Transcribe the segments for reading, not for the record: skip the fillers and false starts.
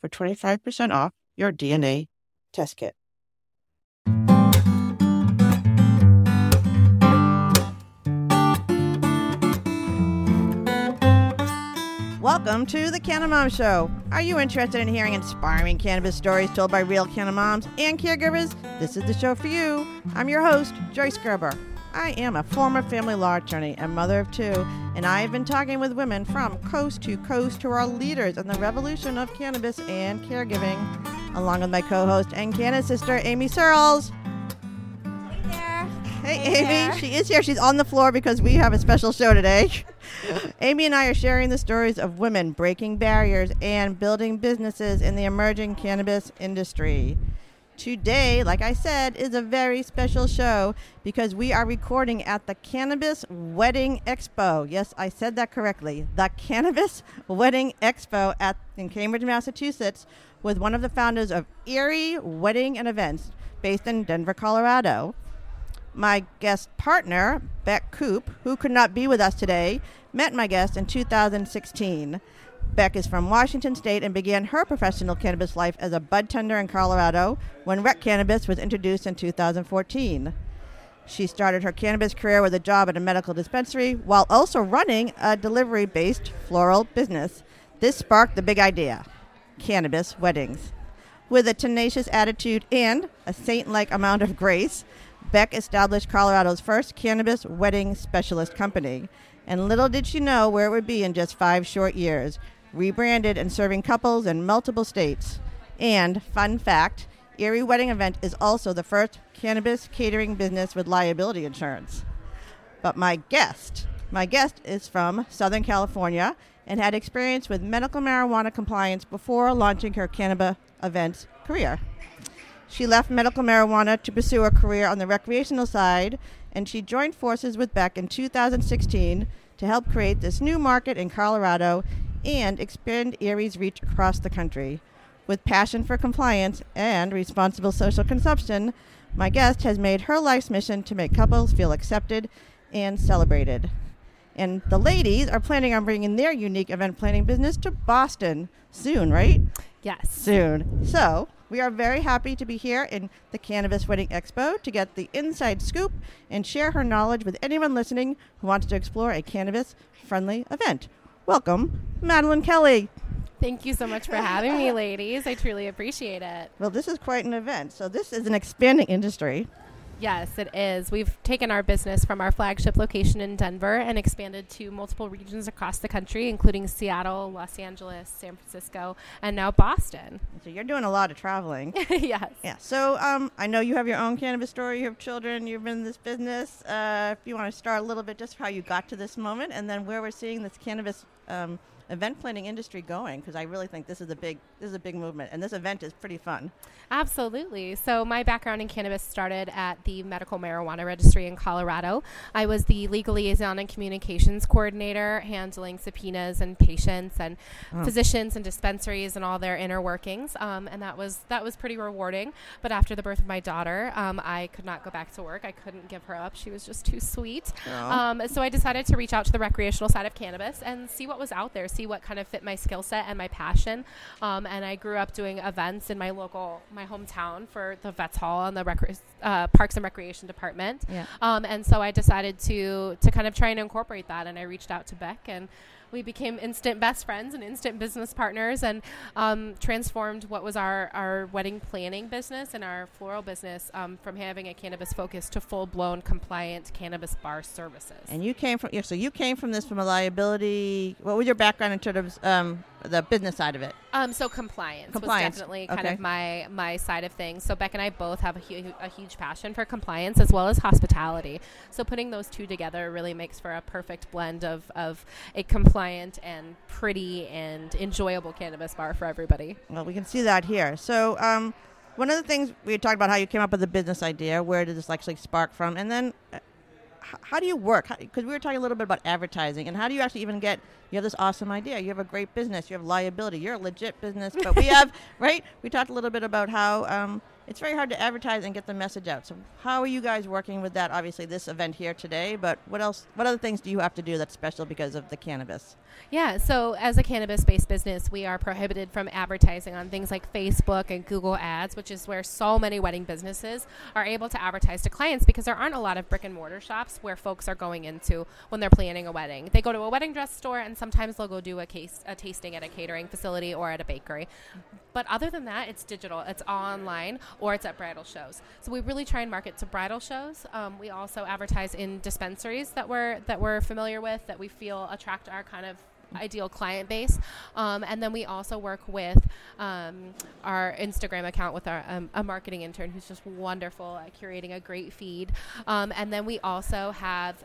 for 25% off your DNA test kit. Welcome to the Cannamom Show. Are you interested in hearing inspiring cannabis stories told by real cannamoms and caregivers? This is the show for you. I'm your host, Joyce Gruber. I am a former family law attorney and mother of two, and I have been talking with women from coast to coast who are leaders in the revolution of cannabis and caregiving, along with my co-host and canna sister, Amy Searles. Hey there. Hey Amy. She is here. She's on the floor because we have a special show today. Amy and I are sharing the stories of women breaking barriers and building businesses in the emerging cannabis industry. Today, like I said, is a very special show because we are recording at the Cannabis Wedding Expo. Yes, I said that correctly. The Cannabis Wedding Expo in Cambridge, Massachusetts, with one of the founders of Irie Wedding and Events based in Denver, Colorado. My guest partner, Bec Koop, who could not be with us today, met my guest in 2016. Bec is from Washington State and began her professional cannabis life as a bud tender in Colorado when rec cannabis was introduced in 2014. She started her cannabis career with a job at a medical dispensary while also running a delivery-based floral business. This sparked the big idea, cannabis weddings. With a tenacious attitude and a saint-like amount of grace, Bec established Colorado's first cannabis wedding specialist company. And little did she know where it would be in just 5 short years, rebranded and serving couples in multiple states. And, fun fact, Irie Wedding Event is also the first cannabis catering business with liability insurance. But my guest is from Southern California and had experience with medical marijuana compliance before launching her cannabis events career. She left medical marijuana to pursue a career on the recreational side, and she joined forces with Bec in 2016 to help create this new market in Colorado and expand Irie's reach across the country. With passion for compliance and responsible social consumption, my guest has made her life's mission to make couples feel accepted and celebrated. And the ladies are planning on bringing their unique event planning business to Boston soon, right? Yes. Soon. So we are very happy to be here in the Cannabis Wedding Expo to get the inside scoop and share her knowledge with anyone listening who wants to explore a cannabis-friendly event. Welcome, Madlyne Kelly. Thank you so much for having me, ladies. I truly appreciate it. Well, this is quite an event. So this is an expanding industry. Yes, it is. We've taken our business from our flagship location in Denver and expanded to multiple regions across the country, including Seattle, Los Angeles, San Francisco, and now Boston. So you're doing a lot of traveling. Yes. Yeah. So I know you have your own cannabis store. You have children. You've been in this business. If you want to start a little bit just how you got to this moment and then where we're seeing this cannabis event planning industry going, because I really think this is a big movement, and this event is pretty fun. Absolutely. So my background in cannabis started at the Medical Marijuana Registry in Colorado. I was the legal liaison and communications coordinator, handling subpoenas and patients and physicians and dispensaries and all their inner workings. And that was pretty rewarding. But after the birth of my daughter, I could not go back to work. I couldn't give her up. She was just too sweet. So I decided to reach out to the recreational side of cannabis and see what was out there, see what kind of fit my skill set and my passion. And I grew up doing events in my hometown for the Vets Hall and the Parks and Recreation Department. Yeah. And so I decided to kind of try and incorporate that. And I reached out to Bec, and we became instant best friends and instant business partners, and transformed what was our wedding planning business and our floral business from having a cannabis focus to full-blown compliant cannabis bar services. And you came from this from a liability. What was your background in terms of the business side of it? So compliance was definitely kind of my side of things. So Bec and I both have a huge passion for compliance as well as hospitality. So putting those two together really makes for a perfect blend of a compliant and pretty and enjoyable cannabis bar for everybody. Well, we can see that here. So one of the things we talked about, how you came up with the business idea, where did this actually spark from, and then how do you work? Because we were talking a little bit about advertising, and how do you actually even get? You have this awesome idea. You have a great business. You have liability. You're a legit business, but we have right. We talked a little bit about how it's very hard to advertise and get the message out. So how are you guys working with that? Obviously, this event here today, but what else? What other things do you have to do that's special because of the cannabis? Yeah, so as a cannabis-based business, we are prohibited from advertising on things like Facebook and Google Ads, which is where so many wedding businesses are able to advertise to clients, because there aren't a lot of brick-and-mortar shops where folks are going into when they're planning a wedding. They go to a wedding dress store, and sometimes they'll go do a tasting at a catering facility or at a bakery. But other than that, it's digital. It's online, or it's at bridal shows. So we really try and market to bridal shows. We also advertise in dispensaries that we're familiar with, that we feel attract our kind of ideal client base, and then we also work with our Instagram account with our a marketing intern who's just wonderful at curating a great feed, and then we also have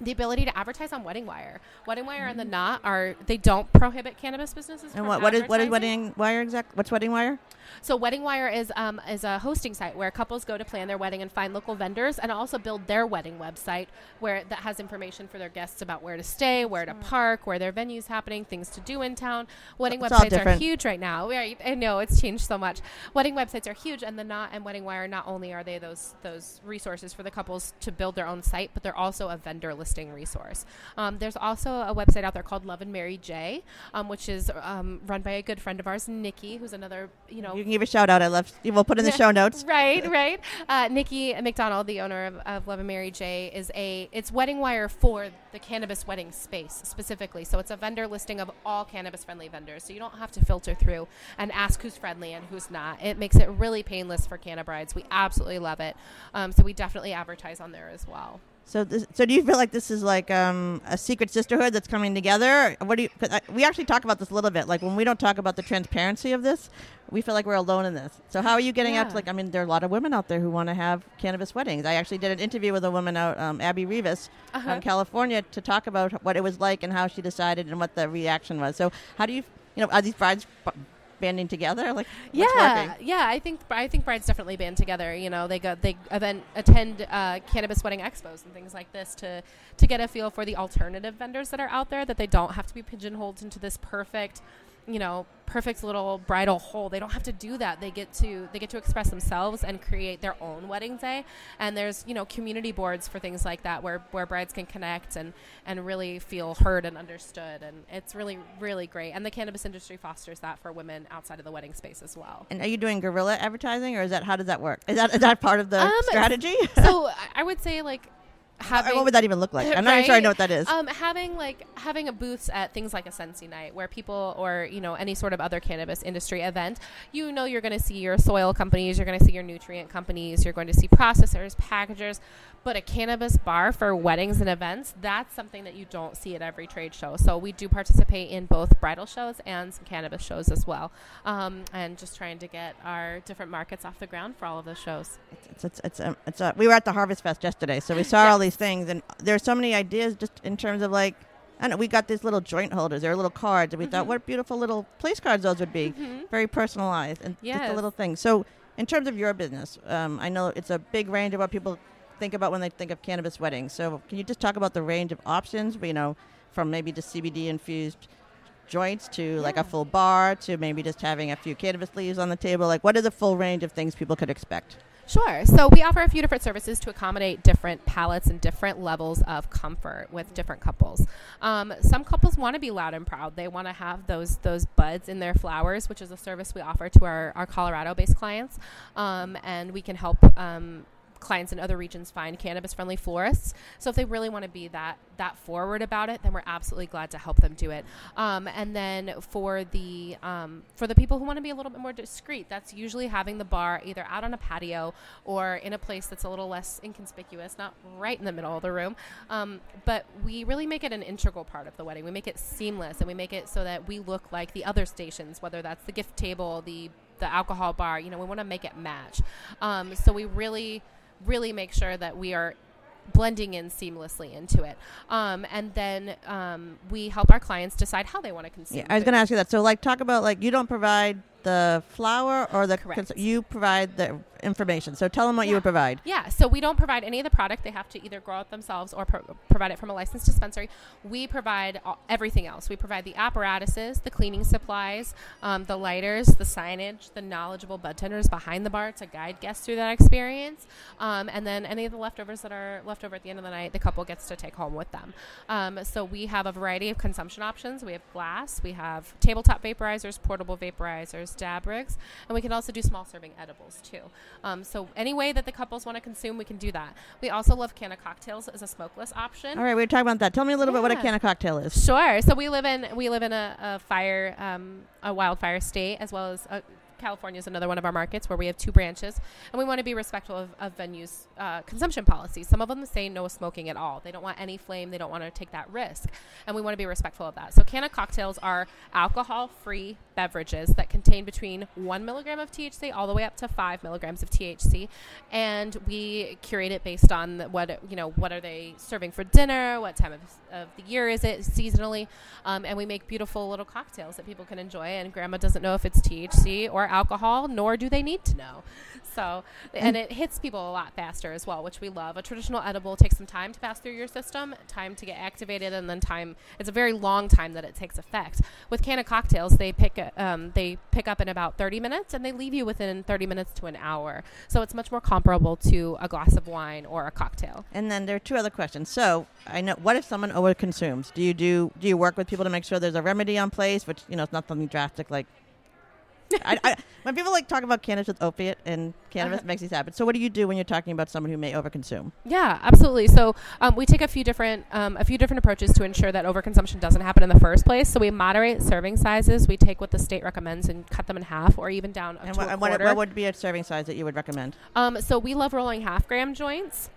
the ability to advertise on Wedding Wire. Wedding Wire and The Knot they don't prohibit cannabis businesses. And what is Wedding Wire exactly? What's Wedding Wire? So Wedding Wire is a hosting site where couples go to plan their wedding and find local vendors, and also build their wedding website that has information for their guests about where to stay, where to park, where their venue's happening, things to do in town. Wedding websites are huge right now. I know it's changed so much. Wedding websites are huge, and The Knot and Wedding Wire, not only are they those resources for the couples to build their own site, but they're also a vendor listing resource. There's also a website out there called Love and Mary Jane, which is run by a good friend of ours, Nikki, who's another, you can give a shout out. We'll put in the show notes. Right. Nikki McDonald, the owner of Love and Mary Jane, it's Wedding Wire for the cannabis wedding space specifically. So it's a vendor listing of all cannabis friendly vendors. So you don't have to filter through and ask who's friendly and who's not. It makes it really painless for canna brides. We absolutely love it. So we definitely advertise on there as well. So do you feel like this is like a secret sisterhood that's coming together? We actually talk about this a little bit. Like, when we don't talk about the transparency of this, we feel like we're alone in this. So how are you getting out to, like, I mean, there are a lot of women out there who want to have cannabis weddings. I actually did an interview with a woman out, Abby Rivas, from California, to talk about what it was like and how she decided and what the reaction was. So how do you are these brides banding together? Like, I think brides definitely band together. They attend cannabis wedding expos and things like this to get a feel for the alternative vendors that are out there, that they don't have to be pigeonholed into this perfect little bridal hole. They don't have to do that. They get to express themselves and create their own wedding day. And there's, community boards for things like that where brides can connect and really feel heard and understood. And it's really, really great. And the cannabis industry fosters that for women outside of the wedding space as well. And are you doing guerrilla advertising, or how does that work? Is that part of the strategy? So I would say, like, what would that even look like? I'm not even sure I know what that is. Having a booths at things like a Scentsy night, where people, or any sort of other cannabis industry event, you're going to see your soil companies, you're going to see your nutrient companies, you're going to see processors, packagers. But a cannabis bar for weddings and events, that's something that you don't see at every trade show. So we do participate in both bridal shows and some cannabis shows as well, and just trying to get our different markets off the ground for all of those shows. We were at the Harvest Fest yesterday, so we saw all these things, and there's so many ideas just in terms of, like, And we got these little joint holders. They're little cards. And we thought, what beautiful little place cards those would be. Very personalized. And just a little thing. So in terms of your business, I know it's a big range of what people think about when they think of cannabis weddings. So can you just talk about the range of options, you know, from maybe just CBD-infused joints to like a full bar to maybe just having a few cannabis leaves on the table? Like, what is the full range of things people could expect? Sure. So we offer a few different services to accommodate different palettes and different levels of comfort with different couples. Some couples want to be loud and proud. They want to have those buds in their flowers, which is a service we offer to our Colorado-based clients. And we can help clients in other regions find cannabis-friendly florists. So if they really want to be that forward about it, then we're absolutely glad to help them do it. And then for the people who want to be a little bit more discreet, that's usually having the bar either out on a patio or in a place that's a little less inconspicuous, not right in the middle of the room. But we really make it an integral part of the wedding. We make it seamless, and we make it so that we look like the other stations, whether that's the gift table, the alcohol bar. You know, we want to make it match. So we really make sure that we are blending in seamlessly into it. And then we help our clients decide how they want to consume. Yeah, I was going to ask you that. So, like, talk about, like, you don't provide the flower or the you provide the information. So tell them what you would provide. Yeah. So we don't provide any of the product. They have to either grow it themselves or provide it from a licensed dispensary. We provide everything else. We provide the apparatuses, the cleaning supplies, the lighters, the signage, the knowledgeable bud tenders behind the bar to guide guests through that experience. And then any of the leftovers that are left over at the end of the night, the couple gets to take home with them. So we have a variety of consumption options. We have glass, we have tabletop vaporizers, portable vaporizers, dab rigs, and we can also do small serving edibles too. So any way that the couples want to consume, we can do that. We also love Canna Cocktails as a smokeless option. All right, we were talking about that. Tell me a little bit what a Canna Cocktail is. Sure. So we live in a wildfire state, as well as California is another one of our markets where we have two branches, and we want to be respectful of venues' consumption policies. Some of them say no smoking at all. They don't want any flame. They don't want to take that risk, and we want to be respectful of that. So Canna Cocktails are alcohol-free beverages that contain between 1 milligram of THC all the way up to 5 milligrams of THC, and we curate it based on what are they serving for dinner, what time of the year is it seasonally, and we make beautiful little cocktails that people can enjoy, and grandma doesn't know if it's THC or alcohol, nor do they need to know. So, and it hits people a lot faster as well, which we love. A traditional edible takes some time to pass through your system, time to get activated, and then time. It's a very long time that it takes effect. With Canna Cocktails, they pick up in about 30 minutes, and they leave you within 30 minutes to an hour. So it's much more comparable to a glass of wine or a cocktail. And then there are two other questions. So, I know, what if someone overconsumes? Do you work with people to make sure there's a remedy in place, which, you know, it's not something drastic like. I, when people like talk about cannabis with opiate and cannabis makes these happen. So what do you do when you're talking about someone who may overconsume? Yeah, absolutely. So we take a few different approaches to ensure that overconsumption doesn't happen in the first place. So we moderate serving sizes. We take what the state recommends and cut them in half or even down to a quarter. And what would be a serving size that you would recommend? So we love rolling half-gram joints.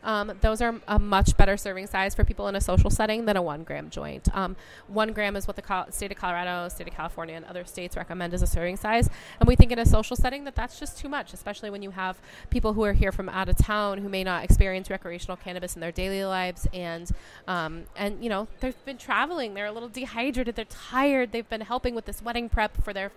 Those are a much better serving size for people in a social setting than a 1 gram joint. 1 gram is what the state of Colorado, state of California, and other states recommend as a serving size. And we think in a social setting that's just too much, especially when you have people who are here from out of town who may not experience recreational cannabis in their daily lives. And you know, they've been traveling. They're a little dehydrated. They're tired. They've been helping with this wedding prep for their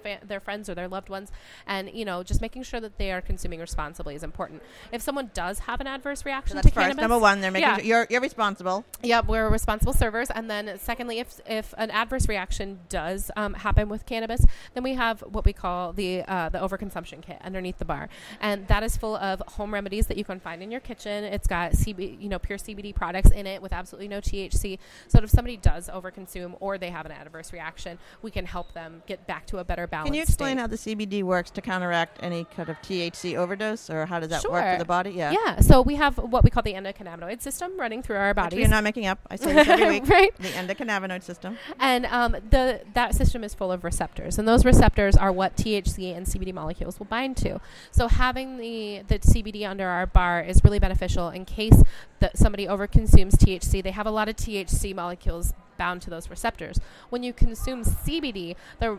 friends or their loved ones. And, you know, just making sure that they are consuming responsibly is important. If someone does have an adverse reaction to cannabis. Number one, they're making sure you're responsible. Yep, we're responsible servers. And then secondly, if an adverse reaction does happen with cannabis, then we have what we call the overconsumption kit underneath the bar, and that is full of home remedies that you can find in your kitchen. It's got pure CBD products in it with absolutely no THC, so that if somebody does overconsume or they have an adverse reaction, we can help them get back to a better balance. Can you explain how the CBD works to counteract any kind of THC overdose, or how does that work for the body? Yeah. So we have what we call the endocannabinoid system running through our bodies. Which you're not making up. I say this every week. Right. The endocannabinoid system. And that system is full of receptors, and those receptors are what THC and CBD molecules will bind to. So having the CBD under our bar is really beneficial in case that somebody overconsumes THC. They have a lot of THC molecules bound to those receptors. When you consume CBD,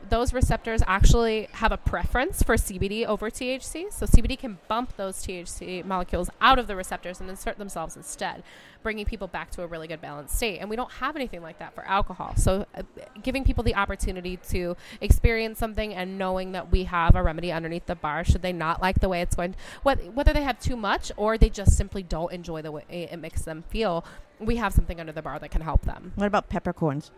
those receptors actually have a preference for CBD over THC. So CBD can bump those THC molecules out of the receptors and insert themselves instead, bringing people back to a really good balanced state. And we don't have anything like that for alcohol. So giving people the opportunity to experience something and knowing that we have a remedy underneath the bar should they not like the way it's going, whether they have too much or they just simply don't enjoy the way it makes them feel, we have something under the bar that can help them. What about peppercorns?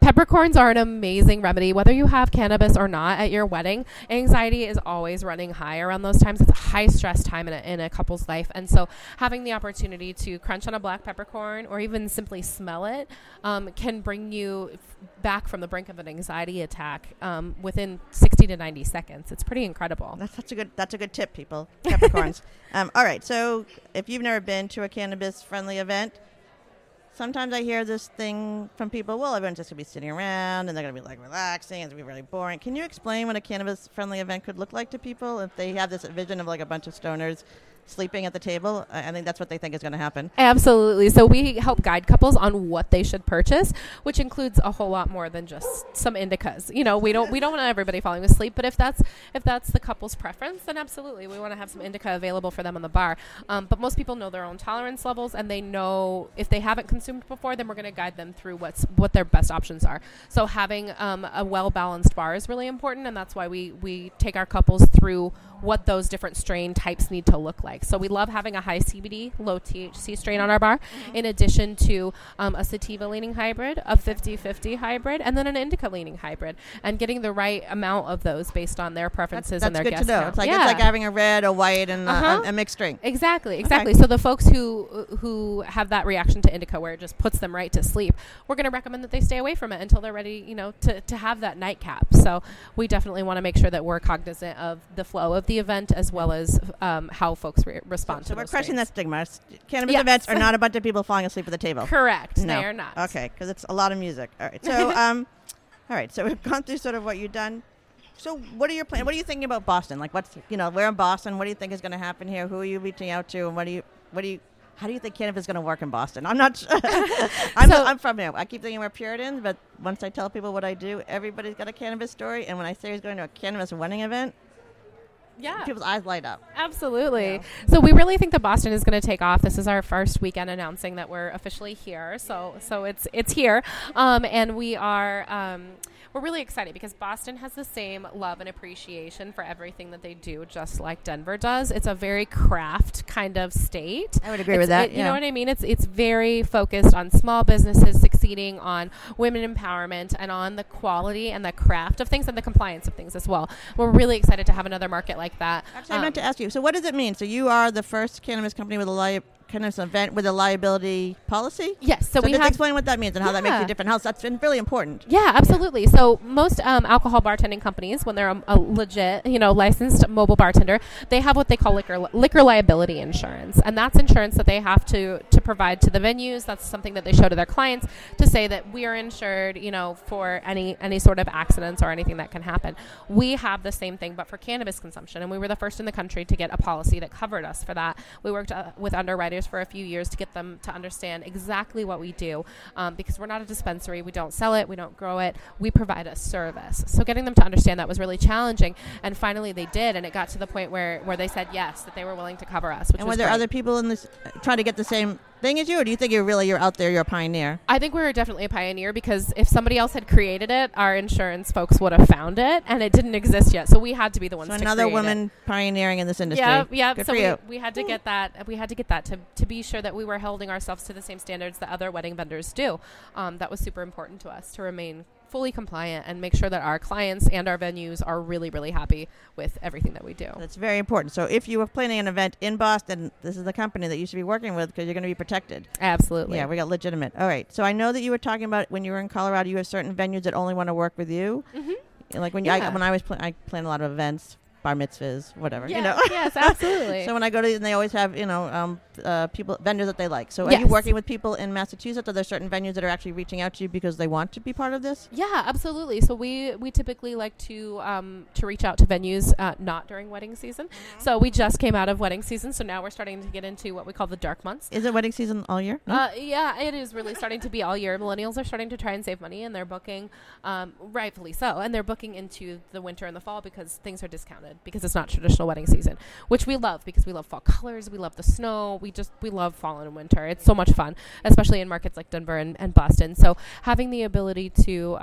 Peppercorns are an amazing remedy. Whether you have cannabis or not at your wedding, anxiety is always running high around those times. It's a high stress time in a couple's life. And so having the opportunity to crunch on a black peppercorn or even simply smell it can bring you back from the brink of an anxiety attack within 60 to 90 seconds. It's pretty incredible. That's a good tip, people. Peppercorns. All right. So if you've never been to a cannabis friendly event, sometimes I hear this thing from people, well, everyone's just going to be sitting around and they're going to be like relaxing. It's going to be really boring. Can you explain what a cannabis-friendly event could look like to people if they have this vision of like a bunch of stoners sleeping at the table? I think that's what they think is going to happen. Absolutely. So we help guide couples on what they should purchase, which includes a whole lot more than just some indicas. You know, we don't want everybody falling asleep, but if that's the couple's preference, then absolutely we want to have some indica available for them on the bar. But most people know their own tolerance levels, and they know if they haven't consumed before, then we're going to guide them through what their best options are. So having a well-balanced bar is really important, and that's why we take our couples through what those different strain types need to look like. So we love having a high CBD, low THC strain on our bar, in addition to a sativa-leaning hybrid, a 50-50 hybrid, and then an indica-leaning hybrid, and getting the right amount of those based on their preferences and their guest count. That's good to know. It's like having a red, a white, and a mixed drink. Exactly. Okay. So the folks who have that reaction to indica where it just puts them right to sleep, we're going to recommend that they stay away from it until they're ready, you know, to have that nightcap. So we definitely want to make sure that we're cognizant of the flow of the event as well as how folks respond to those. So we're crushing that stigma. Cannabis events are not a bunch of people falling asleep at the table. Correct. No. They are not. Okay, because it's a lot of music. All right. So, so we've gone through sort of what you've done. So what are your plans? What are you thinking about Boston? Like, we're in Boston. What do you think is going to happen here? Who are you reaching out to? And how do you think cannabis is going to work in Boston? I'm not sure. I'm from here. I keep thinking we're Puritans, but once I tell people what I do, everybody's got a cannabis story. And when I say he's going to a cannabis wedding event, yeah, people's eyes light up. Absolutely. Yeah. So we really think that Boston is going to take off. This is our first weekend announcing that we're officially here. So it's here, and we are. We're really excited because Boston has the same love and appreciation for everything that they do, just like Denver does. It's a very craft kind of state. I would agree with that. You know what I mean? It's very focused on small businesses succeeding, on women empowerment, and on the quality and the craft of things and the compliance of things as well. We're really excited to have another market like that. Actually, I meant to ask you, so what does it mean? So you are the first cannabis company with a cannabis event with a liability policy? Yes. So we have to explain what that means and how that makes you different. That's been really important. Yeah, absolutely. So most alcohol bartending companies, when they're a legit, licensed mobile bartender, they have what they call liquor liability insurance. And that's insurance that they have to provide to the venues. That's something that they show to their clients to say that we are insured, for any sort of accidents or anything that can happen. We have the same thing, but for cannabis consumption. And we were the first in the country to get a policy that covered us for that. We worked with underwriters for a few years to get them to understand exactly what we do, because we're not a dispensary. We don't sell it. We don't grow it. We provide a service. So getting them to understand that was really challenging, and finally they did, and it got to the point where they said yes, that they were willing to cover us, which and was were there great. Other people in this trying to get the same thing as you, or do you think you're out there, you're a pioneer? I think we were definitely a pioneer, because if somebody else had created it, our insurance folks would have found it, and it didn't exist yet. So we had to be the ones to create it. So another woman pioneering in this industry. Yeah. Good so for you. We had to get that. We had to get that to be sure that we were holding ourselves to the same standards that other wedding vendors do. That was super important to us to remain fully compliant and make sure that our clients and our venues are really, really happy with everything that we do. That's very important. So if you were planning an event in Boston, this is the company that you should be working with, because you're going to be protected. Absolutely. Yeah, we got legitimate. All right. So I know that you were talking about when you were in Colorado, you have certain venues that only want to work with you. Mm-hmm. Like when I plan a lot of events, bar mitzvahs, whatever. Yes, absolutely. So when I go to these, and they always have people, vendors that they like. So are you working with people in Massachusetts? Are there certain venues that are actually reaching out to you because they want to be part of this? Yeah, absolutely. So we typically like to reach out to venues not during wedding season. Mm-hmm. So we just came out of wedding season, so now we're starting to get into what we call the dark months. Is it wedding season all year? No? Yeah, it is really starting to be all year. Millennials are starting to try and save money, and they're booking, rightfully so, and they're booking into the winter and the fall because things are discounted because it's not traditional wedding season, which we love because we love fall colors, we love the snow, we love fall and winter. It's so much fun, especially in markets like Denver and Boston. So having the ability to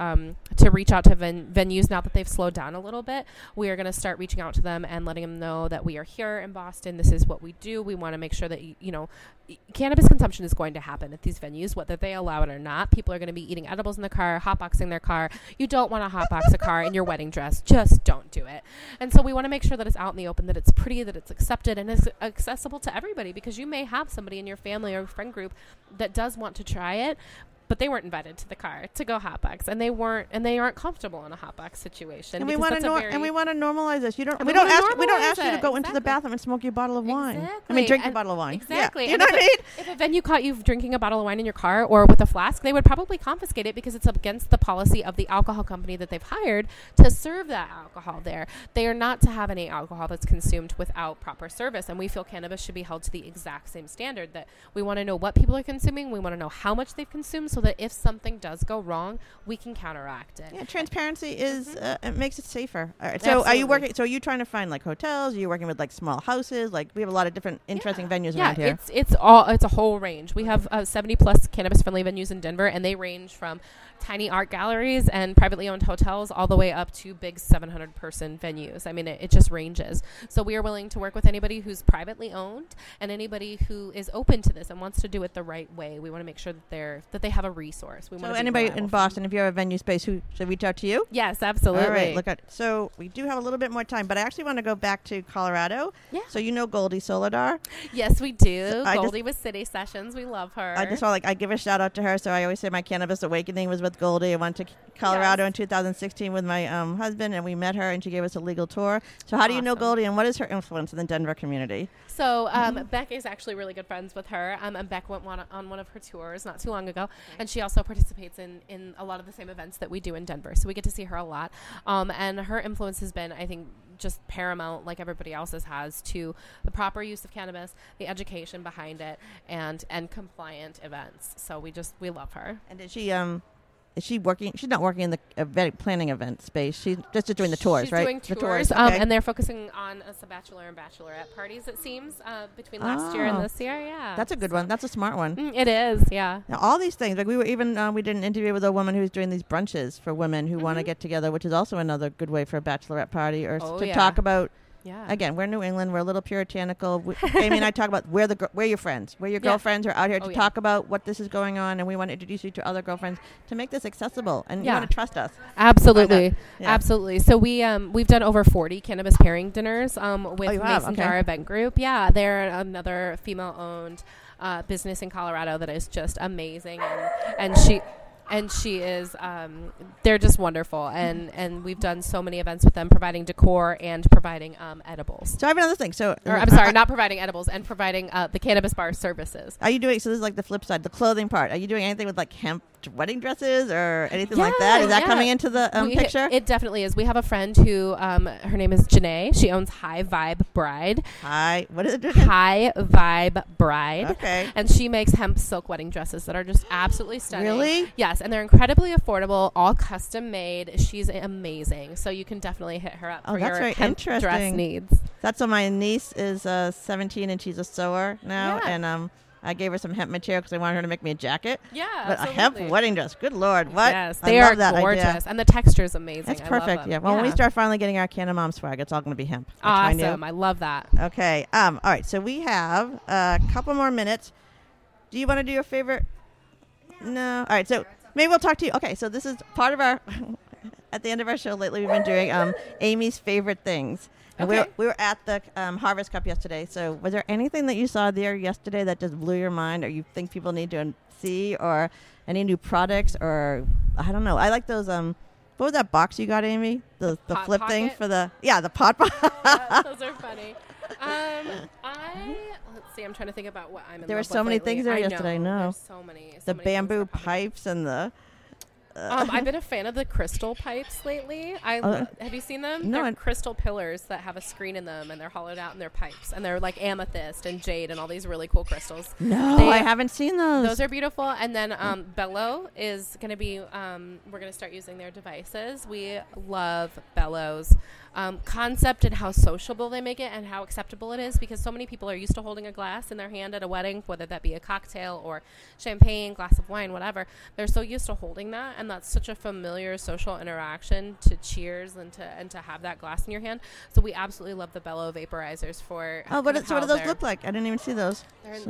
reach out to venues now that they've slowed down a little bit, we are going to start reaching out to them and letting them know that we are here in Boston. This is what we do. We want to make sure that, you know, cannabis consumption is going to happen at these venues, whether they allow it or not. People are going to be eating edibles in the car, hotboxing their car. You don't want to hotbox a car in your wedding dress. Just don't do it. And so we want to make sure that it's out in the open, that it's pretty, that it's accepted, and it's accessible to everybody, because you may have somebody in your family or friend group that does want to try it, but they weren't invited to the car to go hotbox, and they aren't comfortable in a hotbox situation. And we want to normalize this. We don't ask you to go into the bathroom and smoke your bottle of wine. Exactly. I mean, drink your bottle of wine. Exactly. Yeah. You know what I mean? If a venue caught you drinking a bottle of wine in your car or with a flask, they would probably confiscate it because it's against the policy of the alcohol company that they've hired to serve that alcohol there. They are not to have any alcohol that's consumed without proper service, and we feel cannabis should be held to the exact same standard. That we want to know what people are consuming. We want to know how much they've consumed, so that if something does go wrong, we can counteract it. Yeah, transparency is it makes it safer. All right. So absolutely. Are you working? So are you trying to find like hotels? Are you working with like small houses? Like we have a lot of different interesting venues around here. Yeah, it's a whole range. We have 70 plus cannabis friendly venues in Denver, and they range from tiny art galleries and privately owned hotels all the way up to big 700 person venues. I mean, it just ranges. So we are willing to work with anybody who's privately owned and anybody who is open to this and wants to do it the right way. We want to make sure that they have a resource. So anybody in Boston, if you have a venue space, who should reach out to you? Yes, absolutely. All right, look at it. So we do have a little bit more time, but I actually want to go back to Colorado. Yeah. So you know Goldie Soledar? Yes, we do. So Goldie with City Sessions. We love her. I just want I give a shout out to her. So I always say my cannabis awakening was with Goldie. I went to Colorado in 2016 with my husband, and we met her, and she gave us a legal tour. So how do you know Goldie, and what is her influence in the Denver community? So Bec is actually really good friends with her, and Bec went on one of her tours not too long ago. And she also participates in a lot of the same events that we do in Denver. So we get to see her a lot. And her influence has been, I think, just paramount, like everybody else's has, to the proper use of cannabis, the education behind it, and compliant events. So we love her. And did she... Is she working? She's not working in the planning event space. She's just doing the tours, right? She's doing tours. And they're focusing on some bachelor and bachelorette parties, it seems, between last year and this year. Yeah. That's a good one. That's a smart one. It is, yeah. Now, all these things. Like we were even, we did an interview with a woman who's doing these brunches for women who want to get together, which is also another good way for a bachelorette party to talk about. Yeah. Again, we're New England. We're a little puritanical. Amy and I talk about where your friends, where your girlfriends are out here to talk about what this is going on, and we want to introduce you to other girlfriends to make this accessible, and you want to trust us. Absolutely, absolutely. So we've done over 40 cannabis pairing dinners with Mason Jarab Event Group. Yeah, they're another female-owned business in Colorado that is just amazing, and she. And she is, they're just wonderful. And we've done so many events with them, providing decor and providing edibles. So I have another thing. Not providing edibles and providing the cannabis bar services. Are you doing, so this is like the flip side, the clothing part. Are you doing anything with like hemp wedding dresses or anything like that? Is that coming into the picture? It definitely is. We have a friend who, her name is Janae. She owns High Vibe Bride. What is it? High Vibe Bride. Okay. And she makes hemp silk wedding dresses that are just absolutely stunning. Really? Yes. And they're incredibly affordable, all custom made. She's amazing. So you can definitely hit her up for your hemp dress needs. That's what my niece is 17 and she's a sewer now. Yeah. And I gave her some hemp material because I wanted her to make me a jacket. Yeah, but absolutely. A hemp wedding dress. Good Lord, what? Yes, they are gorgeous, and the texture is amazing. That's perfect. Yeah. Well, when we start finally getting our Cannamom swag, it's all going to be hemp. Awesome. I love that. Okay. All right. So we have a couple more minutes. Do you want to do your favorite? No. All right. So maybe we'll talk to you. Okay. So this is part of our. At the end of our show lately, we've been doing Amy's favorite things. And we were at the Harvest Cup yesterday. So was there anything that you saw there yesterday that just blew your mind, or you think people need to see, or any new products, or I don't know. I like those. What was that box you got, Amy? The flip thing for the pot. Those are funny. Let's see. I'm trying to think about what I'm in love with. There were so many things there yesterday. No. So many. The bamboo pipes and the. I've been a fan of the crystal pipes lately. Have you seen them? No, they're crystal pillars that have a screen in them, and they're hollowed out, and they're pipes, and they're like amethyst and jade and all these really cool crystals. No, I haven't seen those. Those are beautiful. And then Bello is going to be. We're going to start using their devices. We love Bello's concept and how sociable they make it and how acceptable it is, because so many people are used to holding a glass in their hand at a wedding, whether that be a cocktail or champagne, glass of wine, whatever. They're so used to holding that. And that's such a familiar social interaction to cheers and to have that glass in your hand. So we absolutely love the Bello vaporizers for. Oh, what do those look like? I didn't even see those. There's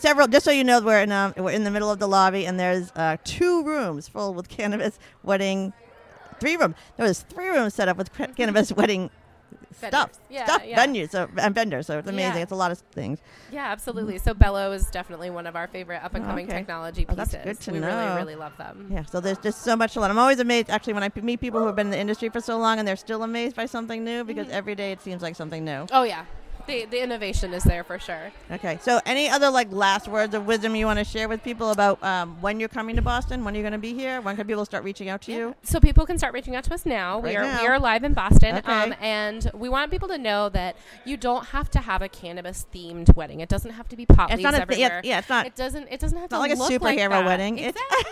several. Just so you know, we're in the middle of the lobby, and there's 2 rooms full with cannabis wedding. 3 rooms. There was 3 rooms set up with cannabis wedding. Vendors. So it's amazing. Yeah. It's a lot of things. Yeah, absolutely. So Bello is definitely one of our favorite up-and-coming technology pieces. That's good to know. We really, really love them. Yeah, so there's just so much to learn. I'm always amazed, actually, when I meet people who have been in the industry for so long, and they're still amazed by something new, because every day it seems like something new. Oh, yeah. The innovation is there for sure. Okay. So any other last words of wisdom you want to share with people about when you're coming to Boston? When are you going to be here? When can people start reaching out to you? So people can start reaching out to us now. We are live in Boston. Okay. And we want people to know that you don't have to have a cannabis themed wedding. It doesn't have to be pot leaves everywhere. It's not. It doesn't have to look like a superhero wedding.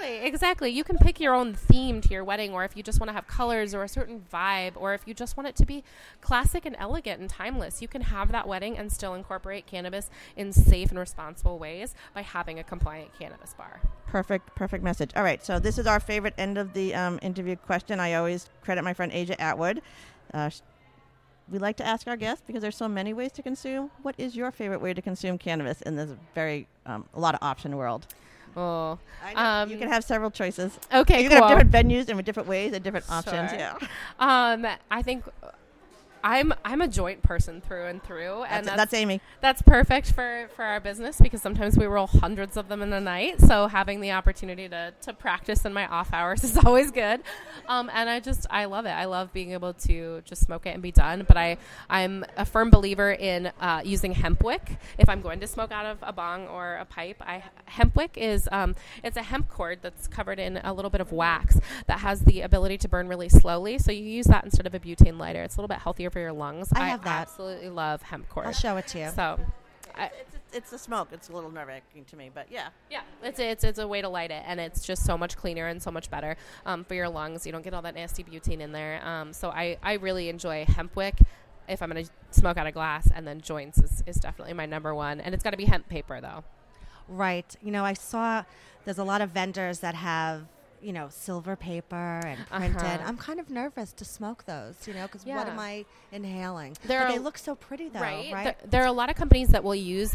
Exactly. You can pick your own theme to your wedding, or if you just want to have colors or a certain vibe, or if you just want it to be classic and elegant and timeless, you can have that wedding and still incorporate cannabis in safe and responsible ways by having a compliant cannabis bar. Perfect message. All right, so this is our favorite end of the interview question. I always credit my friend Aja Atwood. We like to ask our guests, because there's so many ways to consume, what is your favorite way to consume cannabis in this very a lot of option world? Oh, you can have several choices. Okay, you can have different venues and with different ways and different options. Yeah. I think. I'm a joint person through and through, and that's Amy. That's perfect for our business, because sometimes we roll hundreds of them in a night. So having the opportunity to practice in my off hours is always good. And I love it. I love being able to just smoke it and be done. But I'm a firm believer in using hemp wick. If I'm going to smoke out of a bong or a pipe, hemp wick is it's a hemp cord that's covered in a little bit of wax that has the ability to burn really slowly. So you use that instead of a butane lighter. It's a little bit healthier for your lungs. I have that. Absolutely love hemp cord. I'll show it to you. So, it's the smoke. It's a little nerve-wracking to me, but yeah. Yeah, it's a way to light it, and it's just so much cleaner and so much better for your lungs. You don't get all that nasty butane in there. So I really enjoy hemp wick if I'm going to smoke out of glass, and then joints is definitely my number one. And it's got to be hemp paper, though. Right. You know, I saw there's a lot of vendors that have silver paper and printed. I'm kind of nervous to smoke those, because what am I inhaling? They look so pretty, though, right? There are a lot of companies that will use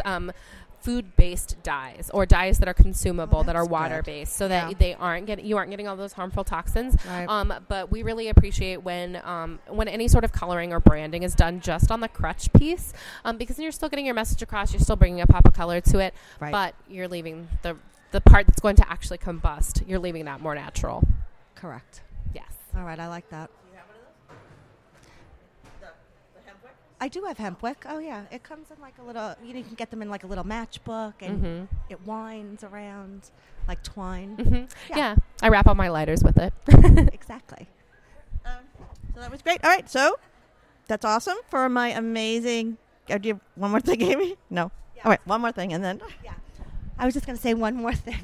food-based dyes, or dyes that are consumable, that are water-based, so that you aren't getting all those harmful toxins. Right. But we really appreciate when any sort of coloring or branding is done just on the crutch piece, because then you're still getting your message across, you're still bringing a pop of color to it, right. But you're leaving the part that's going to actually combust, you're leaving that more natural. Correct. Yes. All right, I like that. Do you have one of those? The hemp wick? I do have hemp wick. Oh, yeah. It comes in like a little, you can get them in like a little matchbook, and it winds around like twine. Mm-hmm. Yeah. I wrap all my lighters with it. Exactly. So that was great. All right, so that's awesome for my amazing, do you have one more thing, Amy? No. Yeah. All right, one more thing, and then. Yeah. I was just going to say one more thing,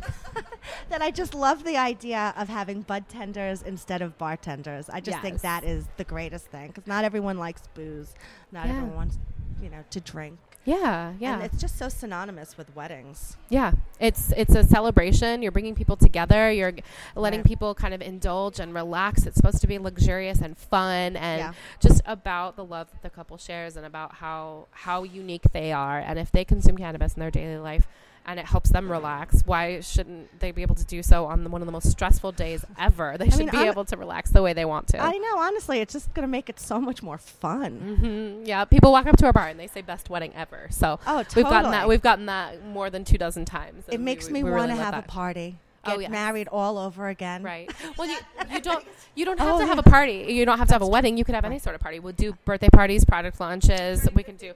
that I just love the idea of having bud tenders instead of bartenders. I just think that is the greatest thing, because not everyone likes booze. Not everyone wants, to drink. Yeah, yeah. And it's just so synonymous with weddings. Yeah, it's a celebration. You're bringing people together. You're letting people kind of indulge and relax. It's supposed to be luxurious and fun, and just about the love that the couple shares, and about how unique they are. And if they consume cannabis in their daily life, and it helps them relax, why shouldn't they be able to do so on one of the most stressful days ever? They should be able to relax the way they want to. I know, honestly, it's just going to make it so much more fun. Mm-hmm. Yeah, people walk up to our bar and they say best wedding ever. So totally. We've gotten that more than 24 times. It makes me want to have a party. get married all over again. Right. Well, you don't have to have a party. You don't have to have a wedding. You could have any sort of party. We'll do birthday parties, product launches. We can do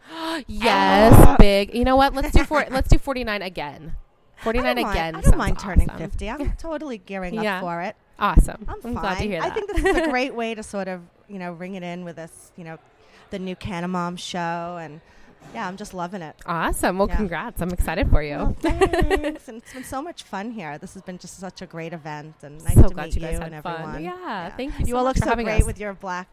big. You know what? Let's do 49 again. 49 again. I don't mind turning 50. I'm totally gearing up for it. Awesome. I'm glad to hear that. I think this is a great way to sort of, you know, ring it in with this, you know, the new Cannamom show, and yeah, I'm just loving it. Awesome. Well, congrats. I'm excited for you. Well, thanks. And it's been so much fun here. This has been just such a great event, and nice to meet you and everyone. Yeah, thank you. You all look so great with your black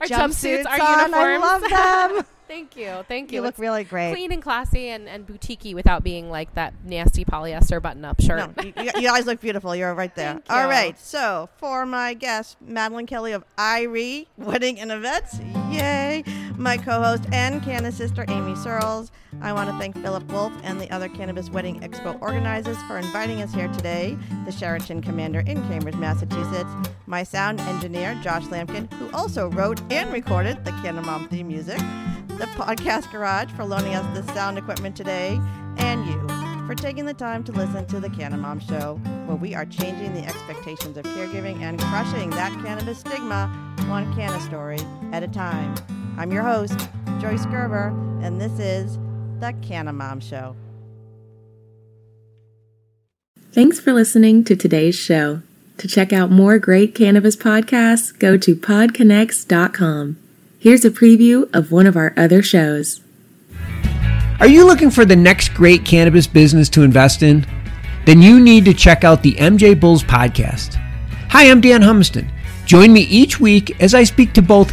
jumpsuits, our uniforms. I love them. Thank you. You look really great. Clean and classy and boutique-y without being like that nasty polyester button-up shirt. No, you guys look beautiful. You're right there. Thank you. All right. So for my guest, Madlyne Kelly of Irie Wedding and Events. Yay. My co-host and Canna sister, Amy Searles. I want to thank Philip Wolf and the other Cannabis Wedding Expo organizers for inviting us here today. The Sheraton Commander in Cambridge, Massachusetts. My sound engineer, Josh Lampkin, who also wrote and recorded the Cannamom theme music. The Podcast Garage for loaning us the sound equipment today, and you for taking the time to listen to the Cannamom Show, where we are changing the expectations of caregiving and crushing that cannabis stigma, one canna story at a time. I'm your host, Joyce Gerber, and this is the Cannamom Show. Thanks for listening to today's show. To check out more great cannabis podcasts, go to podconnects.com. Here's a preview of one of our other shows. Are you looking for the next great cannabis business to invest in? Then you need to check out the MJ Bulls podcast. Hi, I'm Dan Humiston. Join me each week as I speak to both